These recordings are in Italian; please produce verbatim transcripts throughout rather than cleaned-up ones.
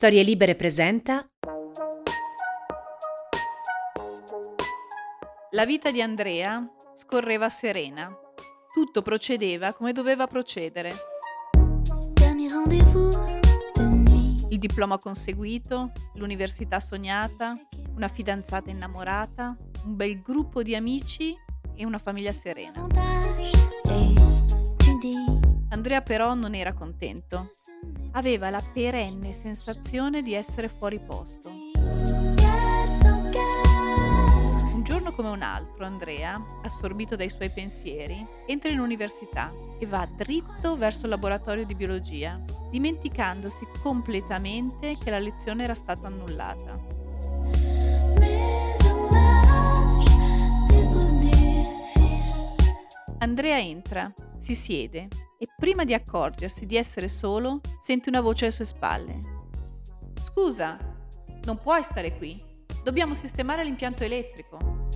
Storie libere presenta La vita di Andrea scorreva serena. Tutto procedeva come doveva procedere. Il diploma conseguito, l'università sognata, una fidanzata innamorata, un bel gruppo di amici e una famiglia serena. Andrea però non era contento. Aveva la perenne sensazione di essere fuori posto. Un giorno come un altro, Andrea, assorbito dai suoi pensieri, entra in università e va dritto verso il laboratorio di biologia, dimenticandosi completamente che la lezione era stata annullata. Andrea entra, si siede e prima di accorgersi di essere solo, sente una voce alle sue spalle. Scusa, non puoi stare qui. Dobbiamo sistemare l'impianto elettrico.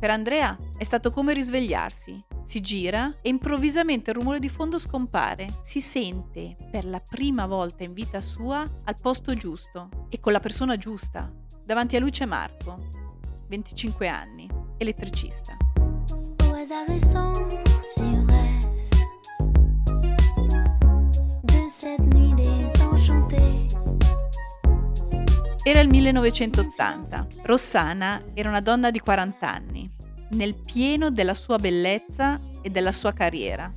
Per Andrea è stato come risvegliarsi. Si gira e improvvisamente il rumore di fondo scompare. Si sente, per la prima volta in vita sua, al posto giusto e con la persona giusta. Davanti a lui c'è Marco, venticinque anni, elettricista. Era il millenovecentottanta. Rossana era una donna di quaranta anni, nel pieno della sua bellezza e della sua carriera.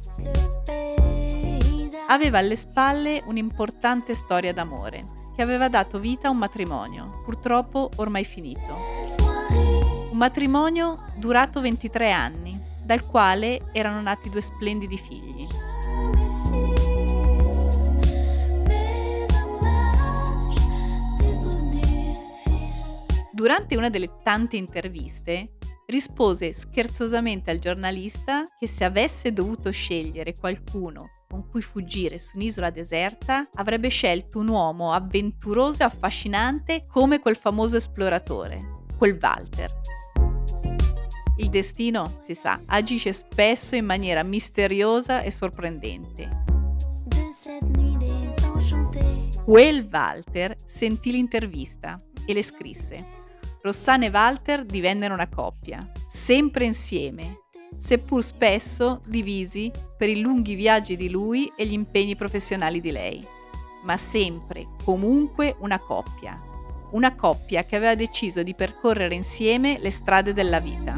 Aveva alle spalle un'importante storia d'amore, che aveva dato vita a un matrimonio, purtroppo ormai finito. Un matrimonio durato ventitré anni, dal quale erano nati due splendidi figli. Durante una delle tante interviste, rispose scherzosamente al giornalista che se avesse dovuto scegliere qualcuno con cui fuggire su un'isola deserta, avrebbe scelto un uomo avventuroso e affascinante come quel famoso esploratore, quel Walter. Il destino, si sa, agisce spesso in maniera misteriosa e sorprendente. Quel Walter sentì l'intervista e le scrisse. Rossana e Walter divennero una coppia, sempre insieme, seppur spesso divisi per i lunghi viaggi di lui e gli impegni professionali di lei, ma sempre, comunque, una coppia. Una coppia che aveva deciso di percorrere insieme le strade della vita.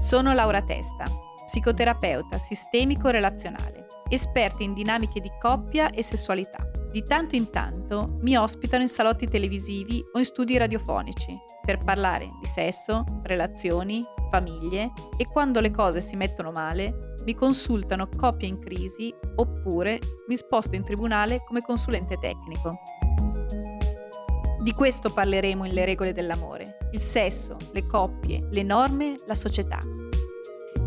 Sono Laura Testa, psicoterapeuta sistemico-relazionale, esperta in dinamiche di coppia e sessualità. Di tanto in tanto mi ospitano in salotti televisivi o in studi radiofonici per parlare di sesso, relazioni, famiglie e quando le cose si mettono male mi consultano coppie in crisi oppure mi sposto in tribunale come consulente tecnico. Di questo parleremo in Le regole dell'amore, il sesso, le coppie, le norme, la società.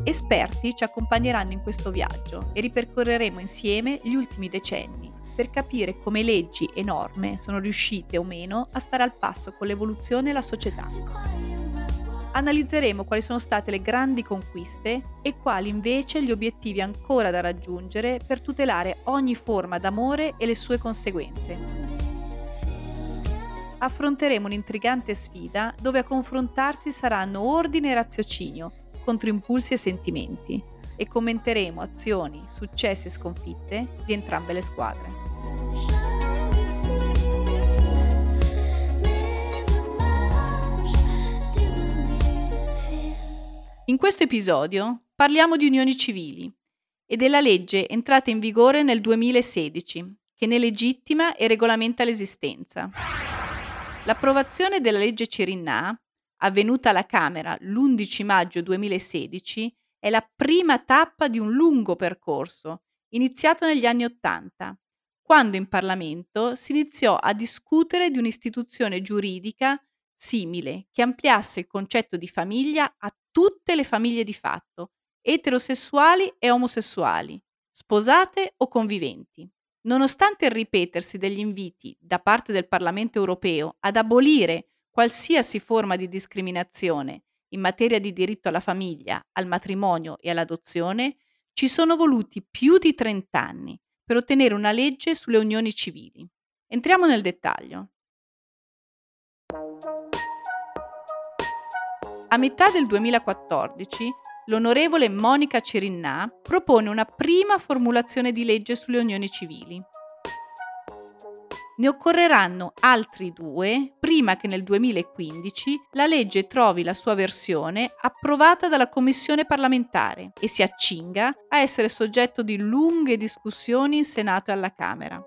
Esperti ci accompagneranno in questo viaggio e ripercorreremo insieme gli ultimi decenni per capire come leggi e norme sono riuscite o meno a stare al passo con l'evoluzione e la società. Analizzeremo quali sono state le grandi conquiste e quali invece gli obiettivi ancora da raggiungere per tutelare ogni forma d'amore e le sue conseguenze. Affronteremo un'intrigante sfida dove a confrontarsi saranno ordine e raziocinio contro impulsi e sentimenti e commenteremo azioni, successi e sconfitte di entrambe le squadre. In questo episodio parliamo di unioni civili e della legge entrata in vigore nel duemilasedici, che ne legittima e regolamenta l'esistenza. L'approvazione della legge Cirinnà, avvenuta alla Camera l'undici maggio duemilasedici, è la prima tappa di un lungo percorso, iniziato negli anni Ottanta, quando in Parlamento si iniziò a discutere di un'istituzione giuridica simile che ampliasse il concetto di famiglia a tutte le famiglie di fatto, eterosessuali e omosessuali, sposate o conviventi, Nonostante il ripetersi degli inviti da parte del Parlamento europeo ad abolire qualsiasi forma di discriminazione in materia di diritto alla famiglia, al matrimonio e all'adozione, ci sono voluti più di trent'anni per ottenere una legge sulle unioni civili. Entriamo nel dettaglio. A metà del duemilaquattordici, l'onorevole Monica Cirinnà propone una prima formulazione di legge sulle unioni civili. Ne occorreranno altri due prima che nel duemilaquindici la legge trovi la sua versione approvata dalla Commissione parlamentare e si accinga a essere soggetto di lunghe discussioni in Senato e alla Camera.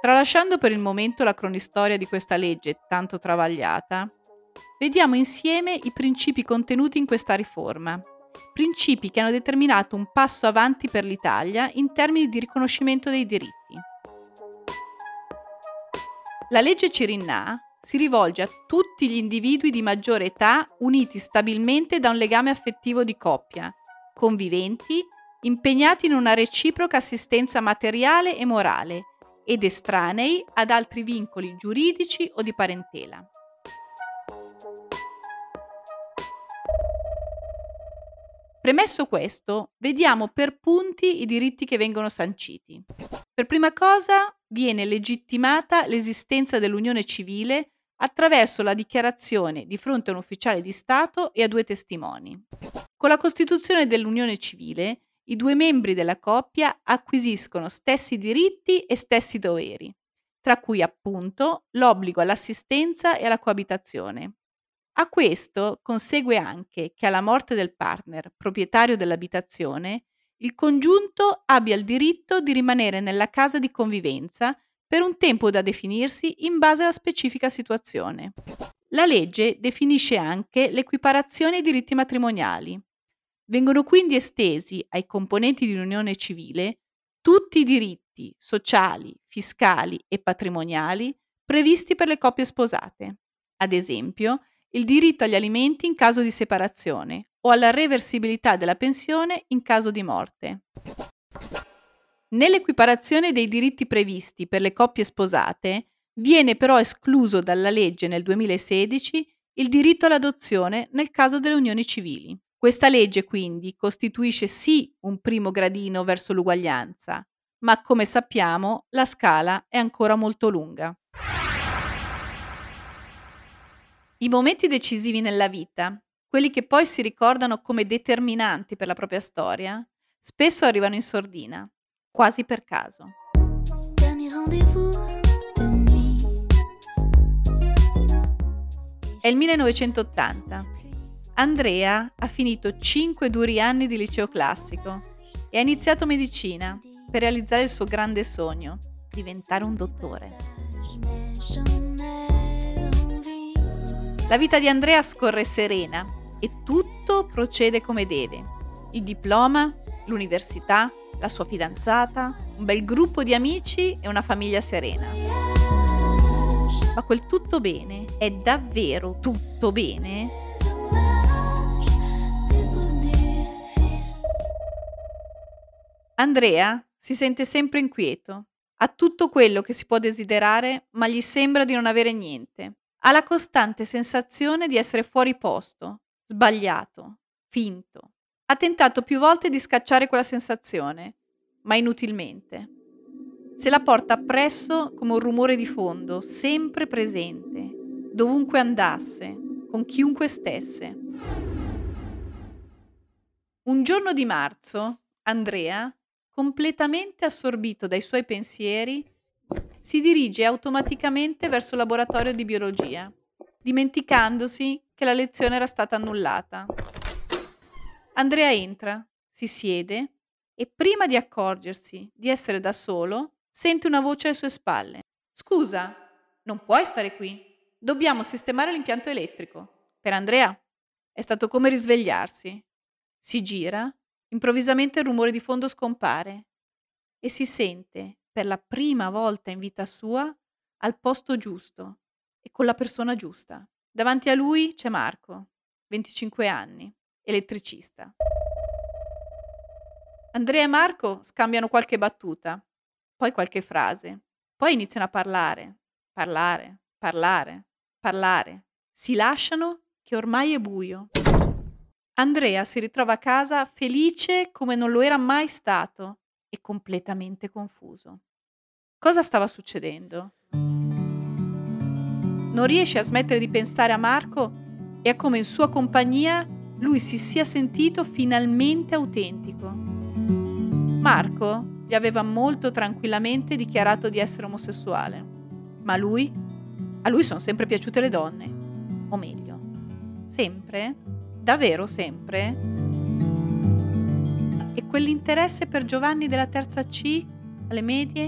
Tralasciando per il momento la cronistoria di questa legge tanto travagliata, vediamo insieme i principi contenuti in questa riforma, principi che hanno determinato un passo avanti per l'Italia in termini di riconoscimento dei diritti. La legge Cirinnà si rivolge a tutti gli individui di maggiore età uniti stabilmente da un legame affettivo di coppia, conviventi, impegnati in una reciproca assistenza materiale e morale ed estranei ad altri vincoli giuridici o di parentela. Premesso questo, vediamo per punti i diritti che vengono sanciti. Per prima cosa viene legittimata l'esistenza dell'unione civile attraverso la dichiarazione di fronte a un ufficiale di Stato e a due testimoni. Con la costituzione dell'unione civile, i due membri della coppia acquisiscono stessi diritti e stessi doveri, tra cui appunto l'obbligo all'assistenza e alla coabitazione. A questo consegue anche che alla morte del partner, proprietario dell'abitazione, il congiunto abbia il diritto di rimanere nella casa di convivenza per un tempo da definirsi in base alla specifica situazione. La legge definisce anche l'equiparazione ai diritti matrimoniali. Vengono quindi estesi ai componenti di un'unione civile tutti i diritti sociali, fiscali e patrimoniali previsti per le coppie sposate. Ad esempio, il diritto agli alimenti in caso di separazione o alla reversibilità della pensione in caso di morte. Nell'equiparazione dei diritti previsti per le coppie sposate viene però escluso dalla legge nel duemilasedici il diritto all'adozione nel caso delle unioni civili. Questa legge quindi costituisce sì un primo gradino verso l'uguaglianza, ma come sappiamo la scala è ancora molto lunga. I momenti decisivi nella vita, quelli che poi si ricordano come determinanti per la propria storia, spesso arrivano in sordina, quasi per caso. È il millenovecentottanta. Andrea ha finito cinque duri anni di liceo classico e ha iniziato medicina per realizzare il suo grande sogno, diventare un dottore. La vita di Andrea scorre serena e tutto procede come deve. Il diploma, l'università, la sua fidanzata, un bel gruppo di amici e una famiglia serena. Ma quel tutto bene è davvero tutto bene? Andrea si sente sempre inquieto, ha tutto quello che si può desiderare, ma gli sembra di non avere niente. Ha la costante sensazione di essere fuori posto, sbagliato, finto. Ha tentato più volte di scacciare quella sensazione, ma inutilmente. Se la porta appresso come un rumore di fondo, sempre presente, dovunque andasse, con chiunque stesse. Un giorno di marzo, Andrea, completamente assorbito dai suoi pensieri, si dirige automaticamente verso il laboratorio di biologia, dimenticandosi che la lezione era stata annullata. Andrea entra, si siede e prima di accorgersi di essere da solo, sente una voce alle sue spalle. «Scusa, non puoi stare qui. Dobbiamo sistemare l'impianto elettrico». Per Andrea è stato come risvegliarsi. Si gira, improvvisamente il rumore di fondo scompare e si sente per la prima volta in vita sua, al posto giusto e con la persona giusta. Davanti a lui c'è Marco, venticinque anni, elettricista. Andrea e Marco scambiano qualche battuta, poi qualche frase, poi iniziano a parlare, parlare, parlare, parlare. Si lasciano che ormai è buio. Andrea si ritrova a casa felice come non lo era mai stato e completamente confuso. Cosa stava succedendo? Non riesce a smettere di pensare a Marco e a come in sua compagnia lui si sia sentito finalmente autentico. Marco gli aveva molto tranquillamente dichiarato di essere omosessuale, ma lui, a lui sono sempre piaciute le donne, o meglio, sempre, davvero sempre. E quell'interesse per Giovanni della terza C alle medie?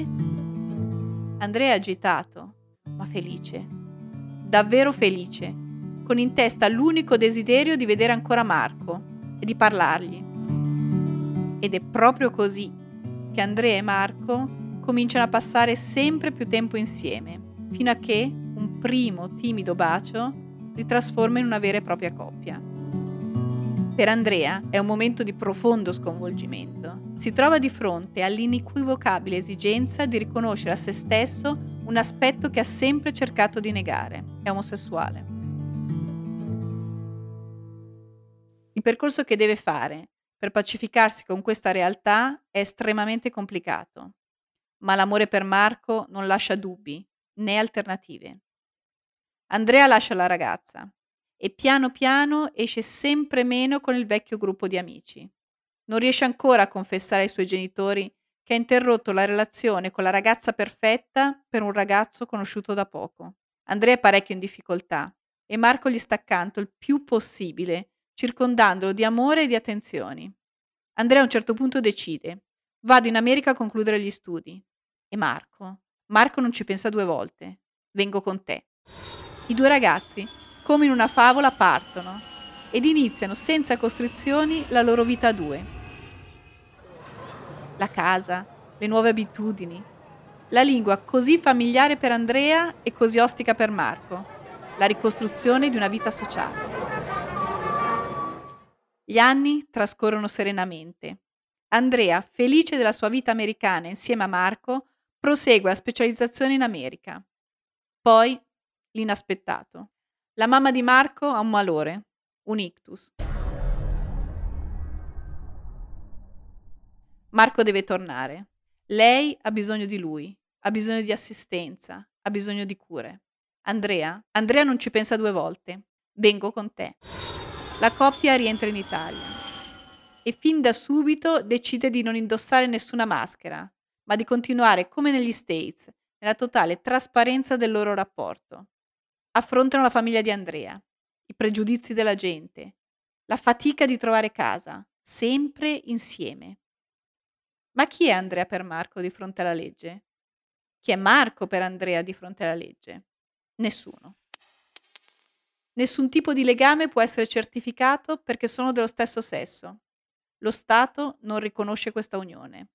Andrea è agitato, ma felice. Davvero felice, con in testa l'unico desiderio di vedere ancora Marco e di parlargli. Ed è proprio così che Andrea e Marco cominciano a passare sempre più tempo insieme, fino a che un primo timido bacio li trasforma in una vera e propria coppia. Per Andrea è un momento di profondo sconvolgimento. Si trova di fronte all'inequivocabile esigenza di riconoscere a se stesso un aspetto che ha sempre cercato di negare: è omosessuale. Il percorso che deve fare per pacificarsi con questa realtà è estremamente complicato, ma l'amore per Marco non lascia dubbi né alternative. Andrea lascia la ragazza e piano piano esce sempre meno con il vecchio gruppo di amici. Non riesce ancora a confessare ai suoi genitori che ha interrotto la relazione con la ragazza perfetta per un ragazzo conosciuto da poco. Andrea è parecchio in difficoltà e Marco gli sta accanto il più possibile, circondandolo di amore e di attenzioni. Andrea a un certo punto decide: vado in America a concludere gli studi. E Marco? Marco non ci pensa due volte. Vengo con te. I due ragazzi, come in una favola, partono ed iniziano senza costrizioni la loro vita a due. La casa, le nuove abitudini, la lingua così familiare per Andrea e così ostica per Marco, la ricostruzione di una vita sociale. Gli anni trascorrono serenamente. Andrea, felice della sua vita americana insieme a Marco, prosegue la specializzazione in America. Poi, l'inaspettato. La mamma di Marco ha un malore, un ictus. Marco deve tornare. Lei ha bisogno di lui, ha bisogno di assistenza, ha bisogno di cure. Andrea? Andrea non ci pensa due volte. Vengo con te. La coppia rientra in Italia e fin da subito decide di non indossare nessuna maschera, ma di continuare come negli States, nella totale trasparenza del loro rapporto. Affrontano la famiglia di Andrea, i pregiudizi della gente, la fatica di trovare casa, sempre insieme. Ma chi è Andrea per Marco di fronte alla legge? Chi è Marco per Andrea di fronte alla legge? Nessuno. Nessun tipo di legame può essere certificato perché sono dello stesso sesso. Lo Stato non riconosce questa unione.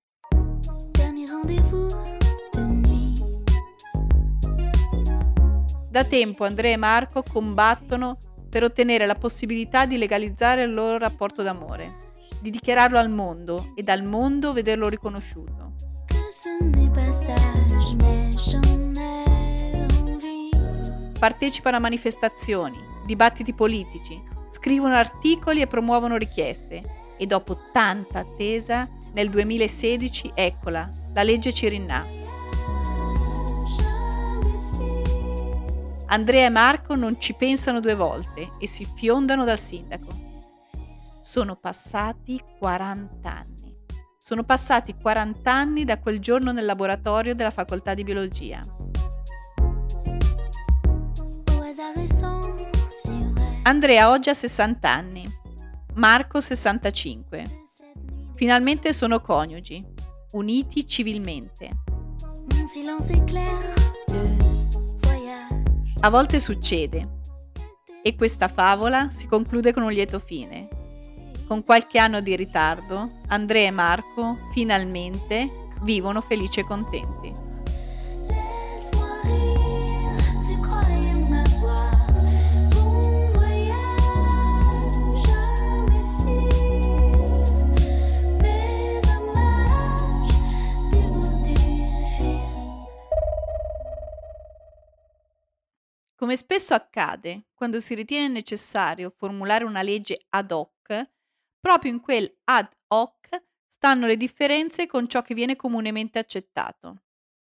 Da tempo Andrea e Marco combattono per ottenere la possibilità di legalizzare il loro rapporto d'amore, di dichiararlo al mondo e dal mondo vederlo riconosciuto. Partecipano a manifestazioni, dibattiti politici, scrivono articoli e promuovono richieste e dopo tanta attesa nel duemilasedici eccola, la legge Cirinnà. Andrea e Marco non ci pensano due volte e si fiondano dal sindaco. Sono passati quaranta anni. Sono passati quaranta anni da quel giorno nel laboratorio della facoltà di biologia. Andrea oggi ha sessanta anni, Marco sessantacinque. Finalmente sono coniugi, uniti civilmente. A volte succede, e questa favola si conclude con un lieto fine. Con qualche anno di ritardo, Andrea e Marco finalmente vivono felici e contenti. Come spesso accade, quando si ritiene necessario formulare una legge ad hoc, proprio in quel ad hoc stanno le differenze con ciò che viene comunemente accettato.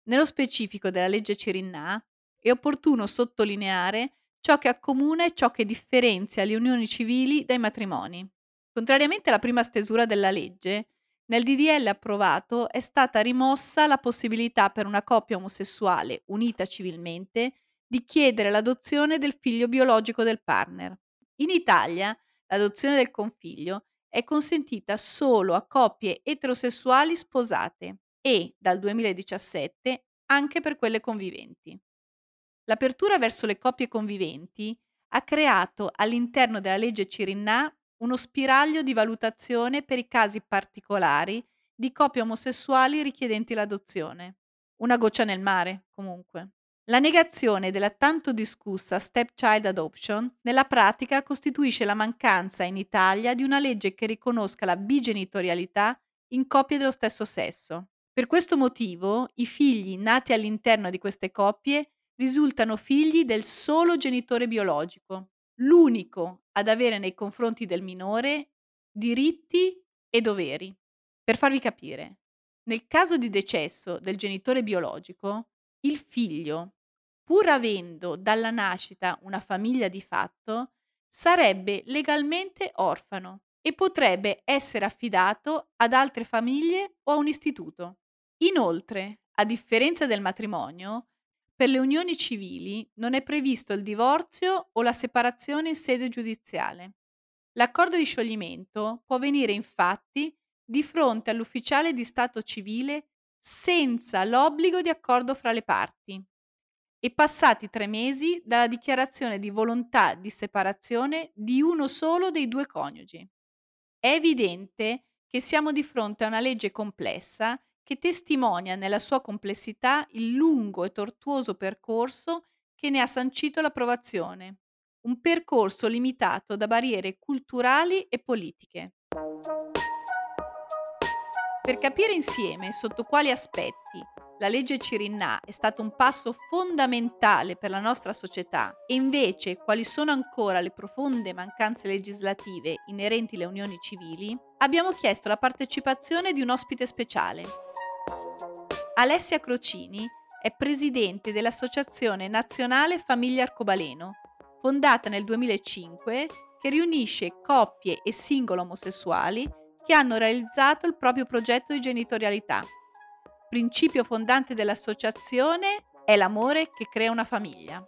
Nello specifico della legge Cirinnà è opportuno sottolineare ciò che accomuna e ciò che differenzia le unioni civili dai matrimoni. Contrariamente alla prima stesura della legge, nel D D L approvato è stata rimossa la possibilità per una coppia omosessuale unita civilmente di chiedere l'adozione del figlio biologico del partner. In Italia, l'adozione del configlio è consentita solo a coppie eterosessuali sposate e, dal duemiladiciassette, anche per quelle conviventi. L'apertura verso le coppie conviventi ha creato all'interno della legge Cirinnà uno spiraglio di valutazione per i casi particolari di coppie omosessuali richiedenti l'adozione. Una goccia nel mare, comunque. La negazione della tanto discussa stepchild adoption nella pratica costituisce la mancanza in Italia di una legge che riconosca la bigenitorialità in coppie dello stesso sesso. Per questo motivo, i figli nati all'interno di queste coppie risultano figli del solo genitore biologico, l'unico ad avere nei confronti del minore diritti e doveri. Per farvi capire, nel caso di decesso del genitore biologico, il figlio, pur avendo dalla nascita una famiglia di fatto, sarebbe legalmente orfano e potrebbe essere affidato ad altre famiglie o a un istituto. Inoltre, a differenza del matrimonio, per le unioni civili non è previsto il divorzio o la separazione in sede giudiziale. L'accordo di scioglimento può venire infatti di fronte all'ufficiale di stato civile senza l'obbligo di accordo fra le parti e passati tre mesi dalla dichiarazione di volontà di separazione di uno solo dei due coniugi. È evidente che siamo di fronte a una legge complessa che testimonia nella sua complessità il lungo e tortuoso percorso che ne ha sancito l'approvazione, un percorso limitato da barriere culturali e politiche. Per capire insieme sotto quali aspetti la legge Cirinnà è stato un passo fondamentale per la nostra società e invece quali sono ancora le profonde mancanze legislative inerenti alle unioni civili, abbiamo chiesto la partecipazione di un ospite speciale. Alessia Crocini è presidente dell'Associazione Nazionale Famiglia Arcobaleno, fondata nel duemilacinque, che riunisce coppie e singoli omosessuali che hanno realizzato il proprio progetto di genitorialità. Principio fondante dell'associazione è l'amore che crea una famiglia.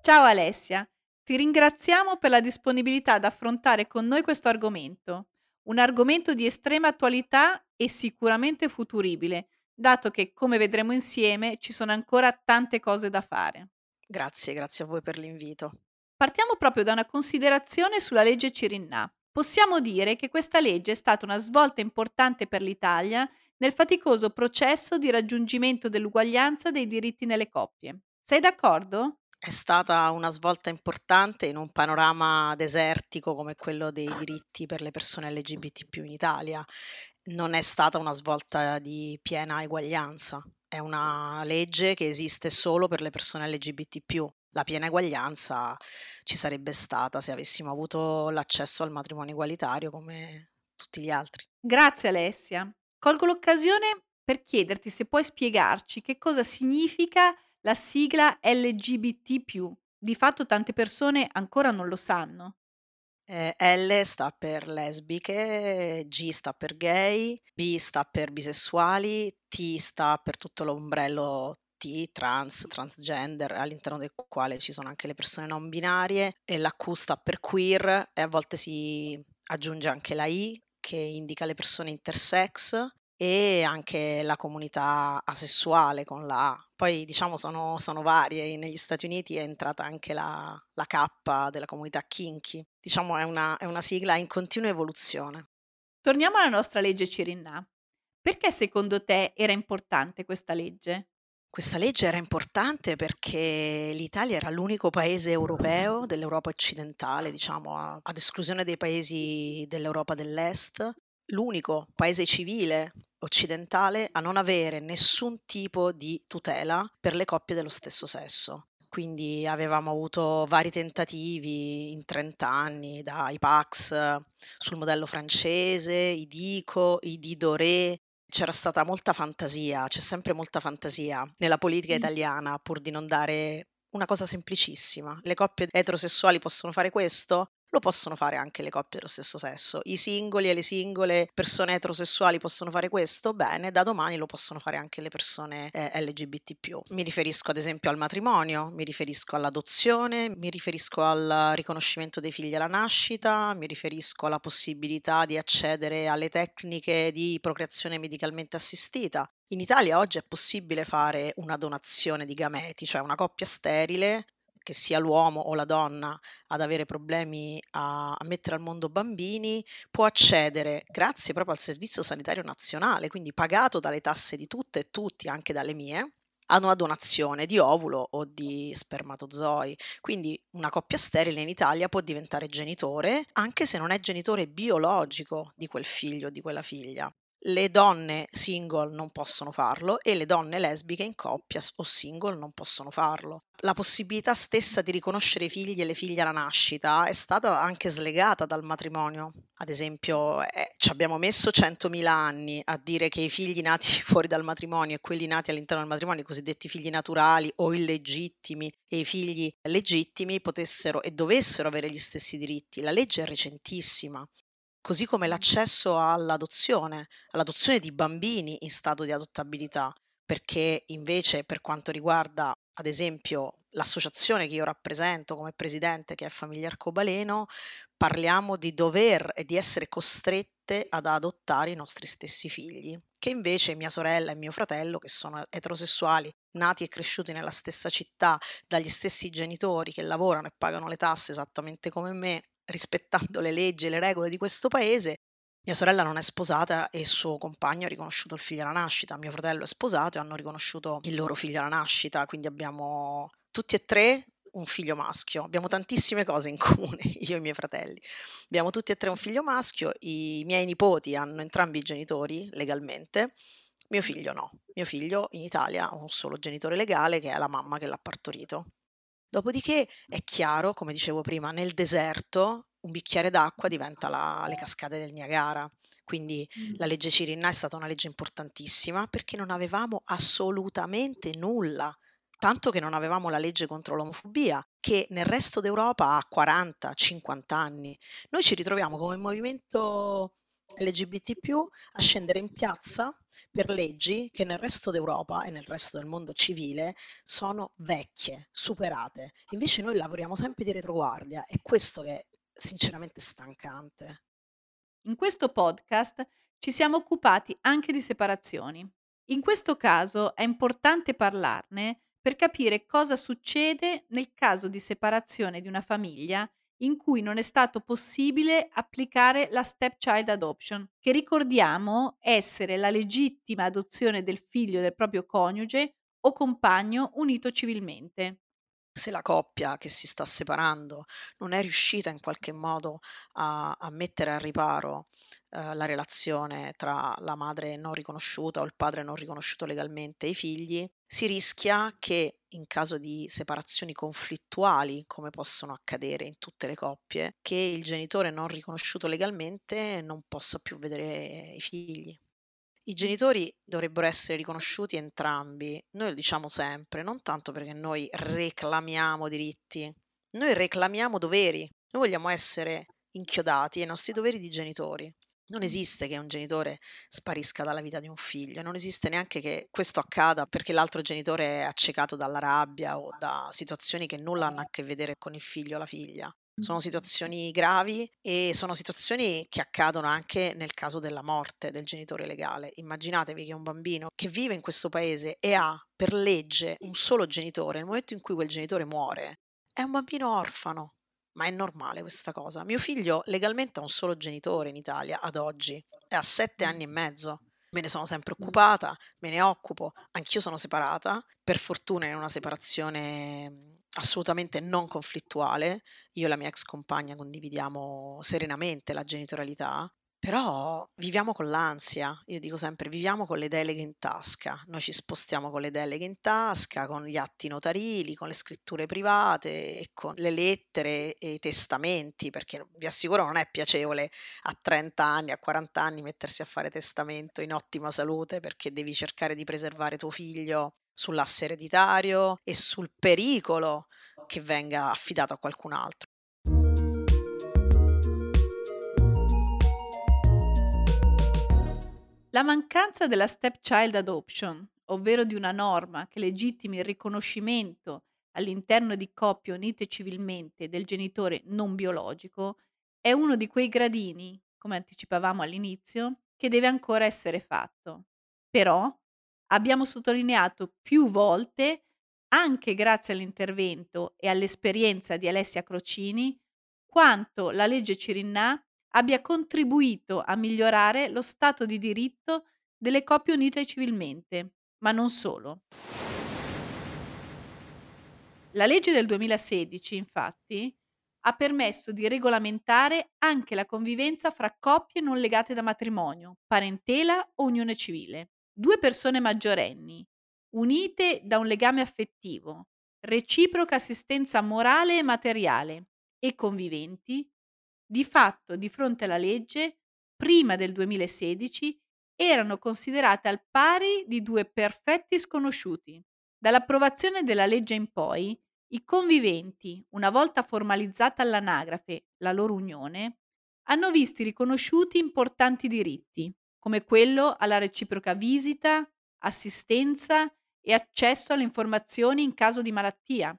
Ciao Alessia, ti ringraziamo per la disponibilità ad affrontare con noi questo argomento. Un argomento di estrema attualità e sicuramente futuribile, dato che, come vedremo insieme, ci sono ancora tante cose da fare. Grazie, grazie a voi per l'invito. Partiamo proprio da una considerazione sulla legge Cirinnà. Possiamo dire che questa legge è stata una svolta importante per l'Italia nel faticoso processo di raggiungimento dell'uguaglianza dei diritti nelle coppie. Sei d'accordo? È stata una svolta importante in un panorama desertico come quello dei diritti per le persone L G B T più in Italia. Non è stata una svolta di piena eguaglianza, è una legge che esiste solo per le persone L G B T più. La piena eguaglianza ci sarebbe stata se avessimo avuto l'accesso al matrimonio egualitario come tutti gli altri. Grazie Alessia. Colgo l'occasione per chiederti se puoi spiegarci che cosa significa la sigla L G B T più. Di fatto tante persone ancora non lo sanno. Eh, L sta per lesbiche, G sta per gay, B sta per bisessuali, T sta per tutto l'ombrello T, trans, transgender, all'interno del quale ci sono anche le persone non binarie, e la Q sta per queer e a volte si aggiunge anche la I che indica le persone intersex e anche la comunità asessuale con la A. Poi diciamo sono, sono varie, negli Stati Uniti è entrata anche la, la K della comunità kinky. Diciamo è una, è una sigla in continua evoluzione. Torniamo alla nostra legge Cirinnà. Perché secondo te era importante questa legge? Questa legge era importante perché l'Italia era l'unico paese europeo dell'Europa occidentale, diciamo ad esclusione dei paesi dell'Europa dell'Est, l'unico paese civile occidentale a non avere nessun tipo di tutela per le coppie dello stesso sesso. Quindi avevamo avuto vari tentativi in trenta anni, dai Pax sul modello francese, i Dico, i Didoré. C'era stata molta fantasia, c'è sempre molta fantasia nella politica italiana pur di non dare una cosa semplicissima. Le coppie eterosessuali possono fare questo? Lo possono fare anche le coppie dello stesso sesso. I singoli e le singole persone eterosessuali possono fare questo? Bene, da domani lo possono fare anche le persone eh, L G B T più. Mi riferisco ad esempio al matrimonio, mi riferisco all'adozione, mi riferisco al riconoscimento dei figli alla nascita, mi riferisco alla possibilità di accedere alle tecniche di procreazione medicalmente assistita. In Italia oggi è possibile fare una donazione di gameti, cioè una coppia sterile, che sia l'uomo o la donna ad avere problemi a, a mettere al mondo bambini, può accedere grazie proprio al Servizio Sanitario Nazionale, quindi pagato dalle tasse di tutte e tutti, anche dalle mie, ad una donazione di ovulo o di spermatozoi. Quindi una coppia sterile in Italia può diventare genitore, anche se non è genitore biologico di quel figlio o di quella figlia. Le donne single non possono farlo e le donne lesbiche in coppia o single non possono farlo. La possibilità stessa di riconoscere i figli e le figlie alla nascita è stata anche slegata dal matrimonio. Ad esempio, eh, ci abbiamo messo centomila anni a dire che i figli nati fuori dal matrimonio e quelli nati all'interno del matrimonio, i cosiddetti figli naturali o illegittimi, e i figli legittimi potessero e dovessero avere gli stessi diritti. La legge è recentissima. Così come l'accesso all'adozione, all'adozione di bambini in stato di adottabilità, perché invece per quanto riguarda ad esempio l'associazione che io rappresento come presidente, che è Famiglia Arcobaleno, parliamo di dover e di essere costrette ad adottare i nostri stessi figli, che invece mia sorella e mio fratello, che sono eterosessuali, nati e cresciuti nella stessa città, dagli stessi genitori che lavorano e pagano le tasse esattamente come me, rispettando le leggi e le regole di questo paese. Mia sorella non è sposata e il suo compagno ha riconosciuto il figlio alla nascita, mio fratello è sposato e hanno riconosciuto il loro figlio alla nascita, quindi abbiamo tutti e tre un figlio maschio, abbiamo tantissime cose in comune, io e i miei fratelli, abbiamo tutti e tre un figlio maschio, i miei nipoti hanno entrambi i genitori legalmente, mio figlio no, mio figlio in Italia ha un solo genitore legale che è la mamma che l'ha partorito. Dopodiché è chiaro, come dicevo prima, nel deserto un bicchiere d'acqua diventa la, le cascate del Niagara, quindi mm. la legge Cirinnà è stata una legge importantissima perché non avevamo assolutamente nulla, tanto che non avevamo la legge contro l'omofobia, che nel resto d'Europa ha quaranta cinquanta anni. Noi ci ritroviamo come movimento L G B T più, a scendere in piazza per leggi che nel resto d'Europa e nel resto del mondo civile sono vecchie, superate. Invece noi lavoriamo sempre di retroguardia e questo che è sinceramente stancante. In questo podcast ci siamo occupati anche di separazioni. In questo caso è importante parlarne per capire cosa succede nel caso di separazione di una famiglia in cui non è stato possibile applicare la stepchild adoption, che ricordiamo essere la legittima adozione del figlio del proprio coniuge o compagno unito civilmente. Se la coppia che si sta separando non è riuscita in qualche modo a, a mettere al riparo eh, la relazione tra la madre non riconosciuta o il padre non riconosciuto legalmente e i figli, si rischia che in caso di separazioni conflittuali, come possono accadere in tutte le coppie, che il genitore non riconosciuto legalmente non possa più vedere i figli. I genitori dovrebbero essere riconosciuti entrambi, noi lo diciamo sempre, non tanto perché noi reclamiamo diritti, noi reclamiamo doveri, noi vogliamo essere inchiodati ai nostri doveri di genitori. Non esiste che un genitore sparisca dalla vita di un figlio, non esiste neanche che questo accada perché l'altro genitore è accecato dalla rabbia o da situazioni che nulla hanno a che vedere con il figlio o la figlia. Sono situazioni gravi e sono situazioni che accadono anche nel caso della morte del genitore legale. Immaginatevi che un bambino che vive in questo paese e ha per legge un solo genitore, nel momento in cui quel genitore muore, è un bambino orfano. Ma è normale questa cosa? Mio figlio legalmente ha un solo genitore in Italia ad oggi, è a sette anni e mezzo. Me ne sono sempre occupata, me ne occupo, anch'io sono separata, per fortuna è una separazione assolutamente non conflittuale, io e la mia ex compagna condividiamo serenamente la genitorialità, Però viviamo con l'ansia, io dico sempre viviamo con le deleghe in tasca, noi ci spostiamo con le deleghe in tasca, con gli atti notarili, con le scritture private e con le lettere e i testamenti, perché vi assicuro non è piacevole a trenta anni, a quaranta anni mettersi a fare testamento in ottima salute, perché devi cercare di preservare tuo figlio sull'asse ereditario e sul pericolo che venga affidato a qualcun altro. La mancanza della stepchild adoption, ovvero di una norma che legittimi il riconoscimento all'interno di coppie unite civilmente del genitore non biologico, è uno di quei gradini, come anticipavamo all'inizio, che deve ancora essere fatto. Però abbiamo sottolineato più volte, anche grazie all'intervento e all'esperienza di Alessia Crocini, quanto la legge Cirinnà abbia contribuito a migliorare lo stato di diritto delle coppie unite civilmente, ma non solo. La legge del duemilasedici, infatti, ha permesso di regolamentare anche la convivenza fra coppie non legate da matrimonio, parentela o unione civile. Due persone maggiorenni, unite da un legame affettivo, reciproca assistenza morale e materiale, e conviventi, di fatto, di fronte alla legge, prima del duemilasedici, erano considerate al pari di due perfetti sconosciuti. Dall'approvazione della legge in poi, i conviventi, una volta formalizzata all'anagrafe la loro unione, hanno visti riconosciuti importanti diritti, come quello alla reciproca visita, assistenza e accesso alle informazioni in caso di malattia.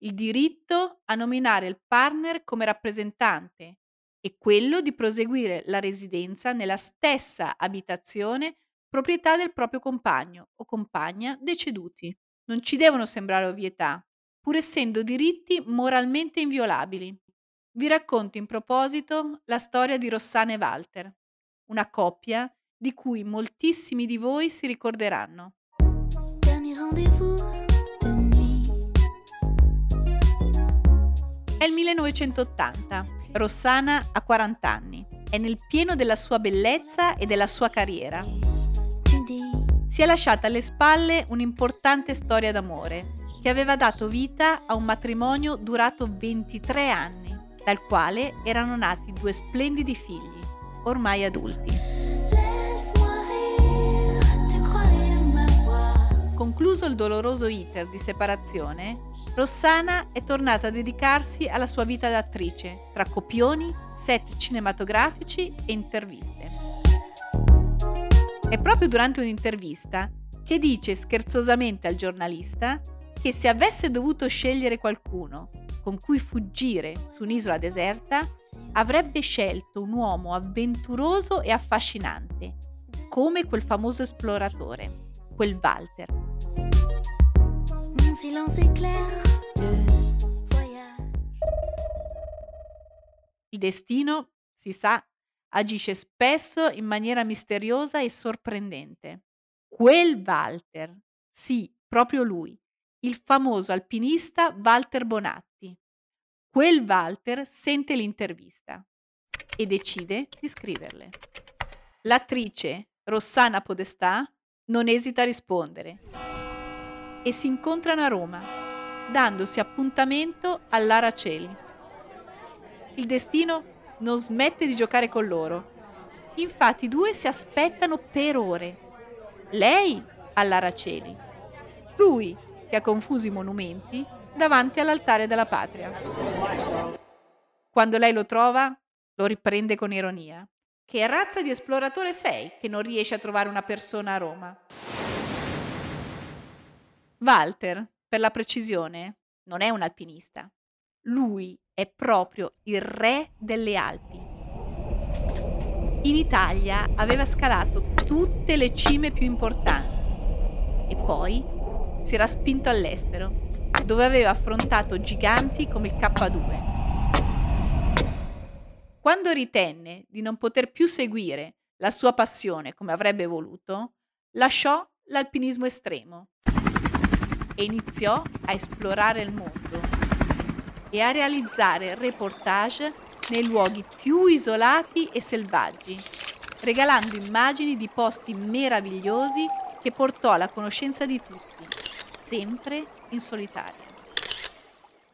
Il diritto a nominare il partner come rappresentante e quello di proseguire la residenza nella stessa abitazione proprietà del proprio compagno o compagna deceduti. Non ci devono sembrare ovvietà, pur essendo diritti moralmente inviolabili. Vi racconto in proposito la storia di Rossana e Walter, una coppia di cui moltissimi di voi si ricorderanno. È il millenovecentottanta, Rossana ha quaranta anni, è nel pieno della sua bellezza e della sua carriera. Si è lasciata alle spalle un'importante storia d'amore che aveva dato vita a un matrimonio durato ventitré anni, dal quale erano nati due splendidi figli, ormai adulti. Concluso il doloroso iter di separazione, Rossana è tornata a dedicarsi alla sua vita d'attrice, tra copioni, set cinematografici e interviste. È proprio durante un'intervista che dice scherzosamente al giornalista che se avesse dovuto scegliere qualcuno con cui fuggire su un'isola deserta, avrebbe scelto un uomo avventuroso e affascinante, come quel famoso esploratore, quel Walter. Il destino, si sa, agisce spesso in maniera misteriosa e sorprendente. Quel Walter, sì, proprio lui, il famoso alpinista Walter Bonatti. Quel Walter sente l'intervista e decide di scriverle. L'attrice Rossana Podestà non esita a rispondere e si incontrano a Roma, dandosi appuntamento all'Araceli. Il destino non smette di giocare con loro. Infatti i due si aspettano per ore. Lei all'Araceli, lui che ha confuso i monumenti davanti all'altare della patria. Quando lei lo trova, lo riprende con ironia. Che razza di esploratore sei che non riesci a trovare una persona a Roma? Walter, per la precisione, non è un alpinista. Lui è proprio il re delle Alpi. In Italia aveva scalato tutte le cime più importanti e poi si era spinto all'estero, dove aveva affrontato giganti come il K due. Quando ritenne di non poter più seguire la sua passione come avrebbe voluto, lasciò l'alpinismo estremo e iniziò a esplorare il mondo e a realizzare reportage nei luoghi più isolati e selvaggi, regalando immagini di posti meravigliosi che portò alla conoscenza di tutti, sempre in solitaria.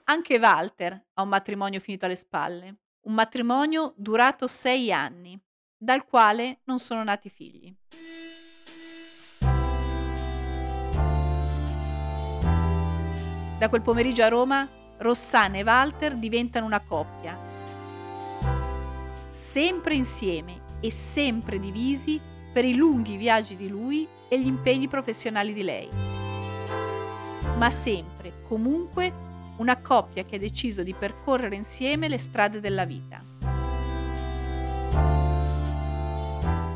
Anche Walter ha un matrimonio finito alle spalle, un matrimonio durato sei anni, dal quale non sono nati figli. Da quel pomeriggio a Roma, Rossana e Walter diventano una coppia, sempre insieme e sempre divisi per i lunghi viaggi di lui e gli impegni professionali di lei. Ma sempre, comunque, una coppia che ha deciso di percorrere insieme le strade della vita.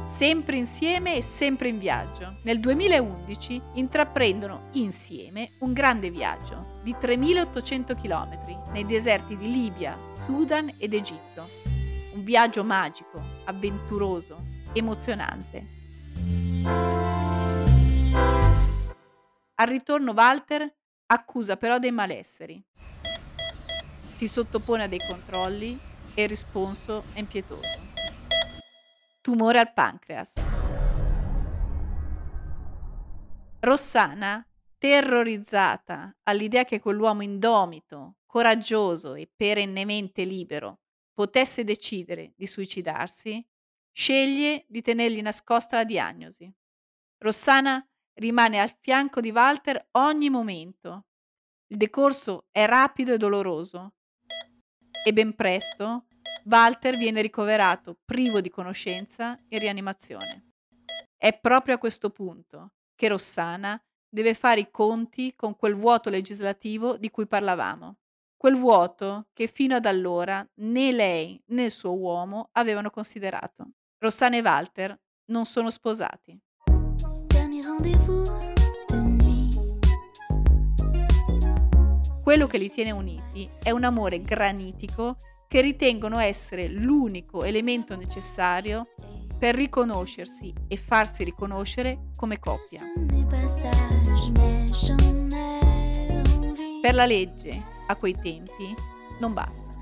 Sempre insieme e sempre in viaggio. Nel duemilaundici intraprendono insieme un grande viaggio di tremilaottocento chilometri nei deserti di Libia, Sudan ed Egitto. Un viaggio magico, avventuroso, emozionante. Al ritorno Walter accusa però dei malesseri. Si sottopone a dei controlli e il risponso è impietoso. Tumore al pancreas. Rossana, terrorizzata all'idea che quell'uomo indomito, coraggioso e perennemente libero potesse decidere di suicidarsi, sceglie di tenergli nascosta la diagnosi. Rossana rimane al fianco di Walter ogni momento. Il decorso è rapido e doloroso e ben presto Walter viene ricoverato privo di conoscenza e rianimazione. È proprio a questo punto che Rossana deve fare i conti con quel vuoto legislativo di cui parlavamo, quel vuoto che fino ad allora né lei né il suo uomo avevano considerato. Rossana e Walter non sono sposati. Quello che li tiene uniti è un amore granitico che ritengono essere l'unico elemento necessario per riconoscersi e farsi riconoscere come coppia. Per la legge, a quei tempi, non basta.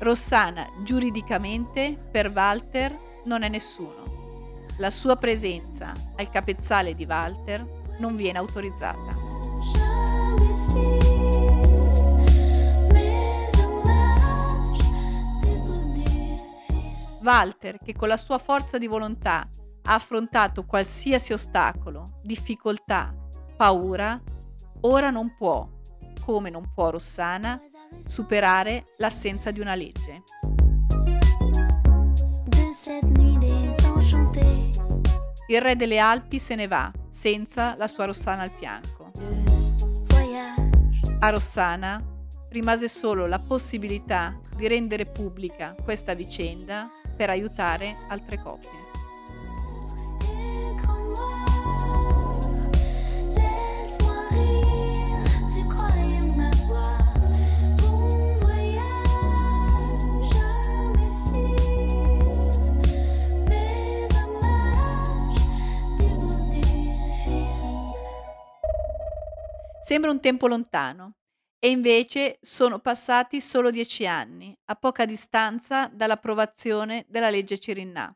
Rossana, giuridicamente, per Walter non è nessuno. La sua presenza al capezzale di Walter non viene autorizzata. Walter, che con la sua forza di volontà ha affrontato qualsiasi ostacolo, difficoltà, paura, ora non può, come non può Rossana, superare l'assenza di una legge. Il re delle Alpi se ne va, senza la sua Rossana al fianco. A Rossana rimase solo la possibilità di rendere pubblica questa vicenda per aiutare altre coppie. Sembra un tempo lontano e invece sono passati solo dieci anni, a poca distanza dall'approvazione della legge Cirinnà.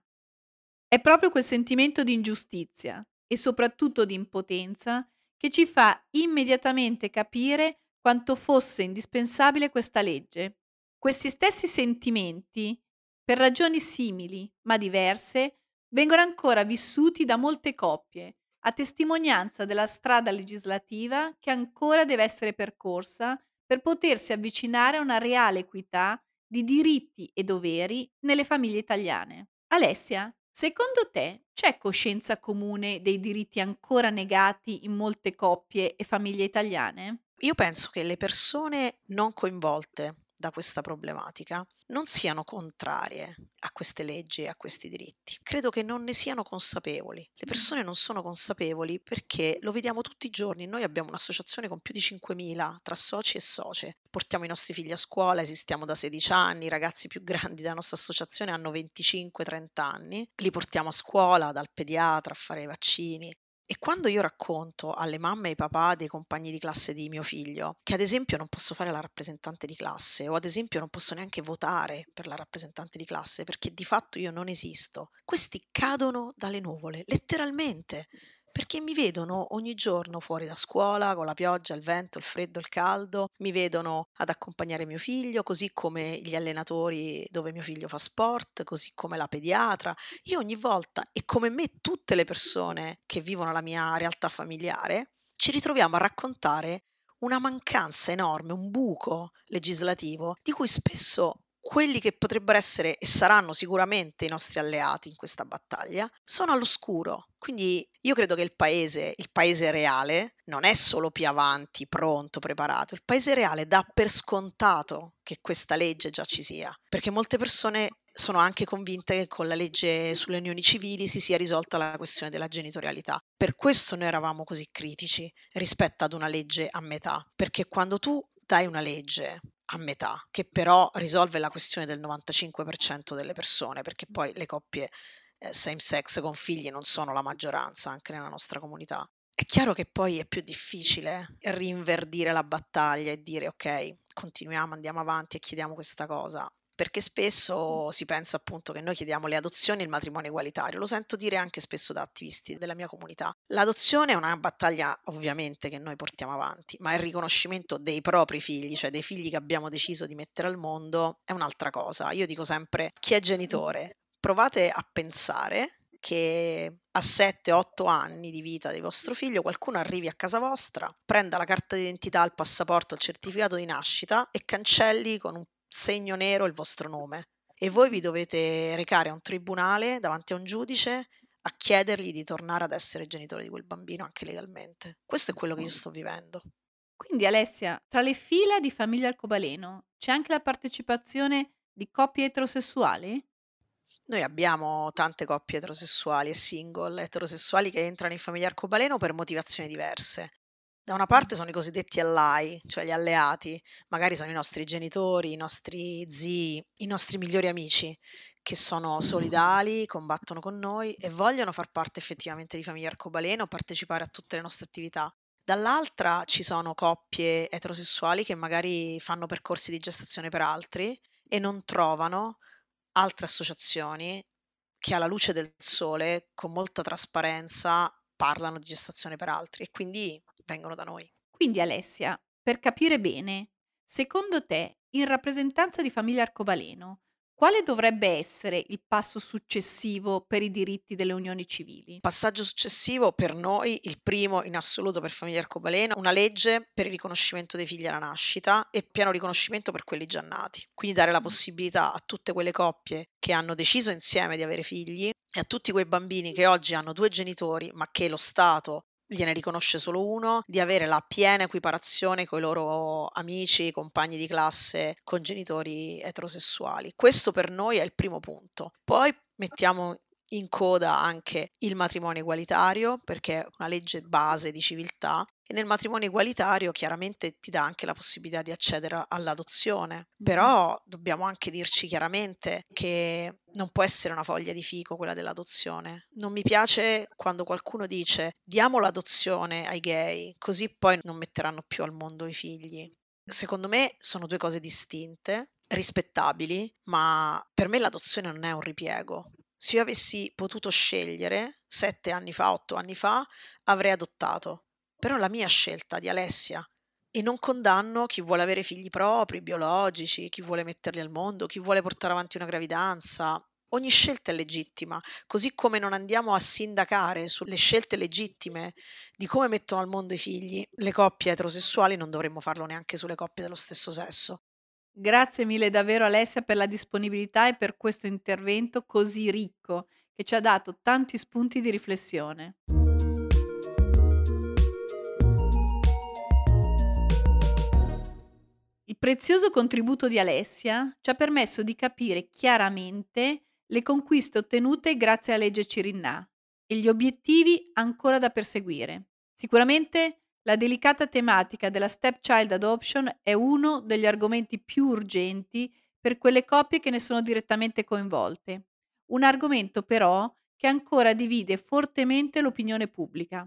È proprio quel sentimento di ingiustizia e soprattutto di impotenza che ci fa immediatamente capire quanto fosse indispensabile questa legge. Questi stessi sentimenti, per ragioni simili ma diverse, vengono ancora vissuti da molte coppie, a testimonianza della strada legislativa che ancora deve essere percorsa per potersi avvicinare a una reale equità di diritti e doveri nelle famiglie italiane. Alessia, secondo te c'è coscienza comune dei diritti ancora negati in molte coppie e famiglie italiane? Io penso che le persone non coinvolte da questa problematica non siano contrarie a queste leggi e a questi diritti. Credo che non ne siano consapevoli. Le persone non sono consapevoli perché lo vediamo tutti i giorni. Noi abbiamo un'associazione con più di cinquemila tra soci e socie. Portiamo i nostri figli a scuola, esistiamo da sedici anni, i ragazzi più grandi della nostra associazione hanno venticinque trenta anni. Li portiamo a scuola, dal pediatra a fare i vaccini. E quando io racconto alle mamme e ai papà dei compagni di classe di mio figlio che ad esempio non posso fare la rappresentante di classe, o ad esempio non posso neanche votare per la rappresentante di classe perché di fatto io non esisto, questi cadono dalle nuvole, letteralmente, perché mi vedono ogni giorno fuori da scuola con la pioggia, il vento, il freddo, il caldo, mi vedono ad accompagnare mio figlio, così come gli allenatori dove mio figlio fa sport, così come la pediatra. Io ogni volta, e come me tutte le persone che vivono la mia realtà familiare, ci ritroviamo a raccontare una mancanza enorme, un buco legislativo di cui spesso quelli che potrebbero essere e saranno sicuramente i nostri alleati in questa battaglia sono all'oscuro. Quindi io credo che il paese, il paese reale, non è solo più avanti, pronto, preparato. Il paese reale dà per scontato che questa legge già ci sia, perché molte persone sono anche convinte che con la legge sulle unioni civili si sia risolta la questione della genitorialità. Per questo noi eravamo così critici rispetto ad una legge a metà, perché quando tu dai una legge a metà, che però risolve la questione del novantacinque per cento delle persone, perché poi le coppie eh, same sex con figli non sono la maggioranza anche nella nostra comunità, è chiaro che poi è più difficile rinverdire la battaglia e dire ok, continuiamo, andiamo avanti e chiediamo questa cosa, perché spesso si pensa appunto che noi chiediamo le adozioni e il matrimonio egualitario. Lo sento dire anche spesso da attivisti della mia comunità. L'adozione è una battaglia ovviamente che noi portiamo avanti, ma il riconoscimento dei propri figli, cioè dei figli che abbiamo deciso di mettere al mondo, è un'altra cosa. Io dico sempre, chi è genitore, provate a pensare che a sette otto anni di vita del vostro figlio qualcuno arrivi a casa vostra, prenda la carta d'identità, il passaporto, il certificato di nascita e cancelli con un segno nero il vostro nome, e voi vi dovete recare a un tribunale davanti a un giudice a chiedergli di tornare ad essere genitore di quel bambino anche legalmente. Questo è quello che io sto vivendo. Quindi Alessia, tra le fila di Famiglia Arcobaleno c'è anche la partecipazione di coppie eterosessuali? Noi abbiamo tante coppie eterosessuali e single eterosessuali che entrano in Famiglia Arcobaleno per motivazioni diverse. Da una parte sono i cosiddetti ally, cioè gli alleati, magari sono i nostri genitori, i nostri zii, i nostri migliori amici, che sono solidali, combattono con noi e vogliono far parte effettivamente di Famiglia Arcobaleno, partecipare a tutte le nostre attività. Dall'altra ci sono coppie eterosessuali che magari fanno percorsi di gestazione per altri e non trovano altre associazioni che alla luce del sole, con molta trasparenza, parlano di gestazione per altri e quindi vengono da noi. Quindi Alessia, per capire bene, secondo te, in rappresentanza di Famiglia Arcobaleno, quale dovrebbe essere il passo successivo per i diritti delle unioni civili? Passaggio successivo per noi, il primo in assoluto per Famiglia Arcobaleno, una legge per il riconoscimento dei figli alla nascita e pieno riconoscimento per quelli già nati. Quindi dare la possibilità a tutte quelle coppie che hanno deciso insieme di avere figli e a tutti quei bambini che oggi hanno due genitori ma che lo Stato gliene riconosce solo uno, di avere la piena equiparazione con i loro amici, compagni di classe, con genitori eterosessuali. Questo per noi è il primo punto. Poi mettiamo in coda anche il matrimonio egualitario, perché è una legge base di civiltà, e nel matrimonio egualitario chiaramente ti dà anche la possibilità di accedere all'adozione, però dobbiamo anche dirci chiaramente che non può essere una foglia di fico quella dell'adozione. Non mi piace quando qualcuno dice diamo l'adozione ai gay, così poi non metteranno più al mondo i figli. Secondo me sono due cose distinte, rispettabili, ma per me l'adozione non è un ripiego. Se io avessi potuto scegliere sette anni fa, otto anni fa, avrei adottato. Però la mia scelta di Alessia, e non condanno chi vuole avere figli propri, biologici, chi vuole metterli al mondo, chi vuole portare avanti una gravidanza. Ogni scelta è legittima, così come non andiamo a sindacare sulle scelte legittime di come mettono al mondo i figli le coppie eterosessuali, non dovremmo farlo neanche sulle coppie dello stesso sesso. Grazie mille davvero Alessia per la disponibilità e per questo intervento così ricco che ci ha dato tanti spunti di riflessione. Il prezioso contributo di Alessia ci ha permesso di capire chiaramente le conquiste ottenute grazie alla legge Cirinnà e gli obiettivi ancora da perseguire. Sicuramente la delicata tematica della stepchild adoption è uno degli argomenti più urgenti per quelle coppie che ne sono direttamente coinvolte. Un argomento però che ancora divide fortemente l'opinione pubblica.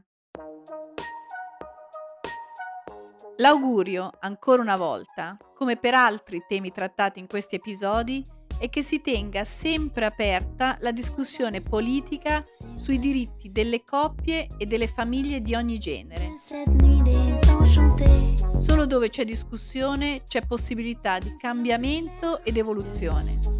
L'augurio, ancora una volta, come per altri temi trattati in questi episodi, è che si tenga sempre aperta la discussione politica sui diritti delle coppie e delle famiglie di ogni genere. Solo dove c'è discussione c'è possibilità di cambiamento ed evoluzione.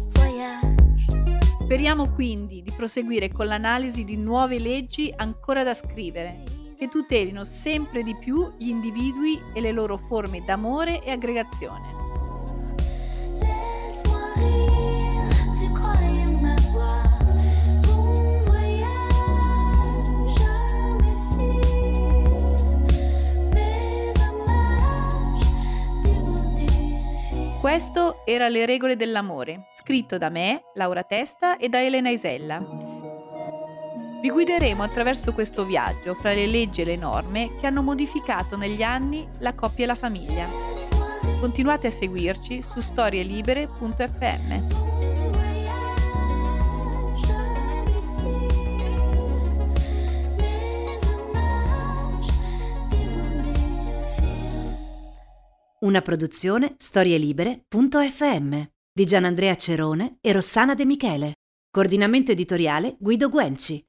Speriamo quindi di proseguire con l'analisi di nuove leggi ancora da scrivere, che tutelino sempre di più gli individui e le loro forme d'amore e aggregazione. Questo era Le regole dell'amore, scritto da me, Laura Testa, e da Elena Isella. Vi guideremo attraverso questo viaggio fra le leggi e le norme che hanno modificato negli anni la coppia e la famiglia. Continuate a seguirci su storie libere punto effe emme. Una produzione storie libere punto effe emme di Gianandrea Cerone e Rossana De Michele. Coordinamento editoriale Guido Guenci.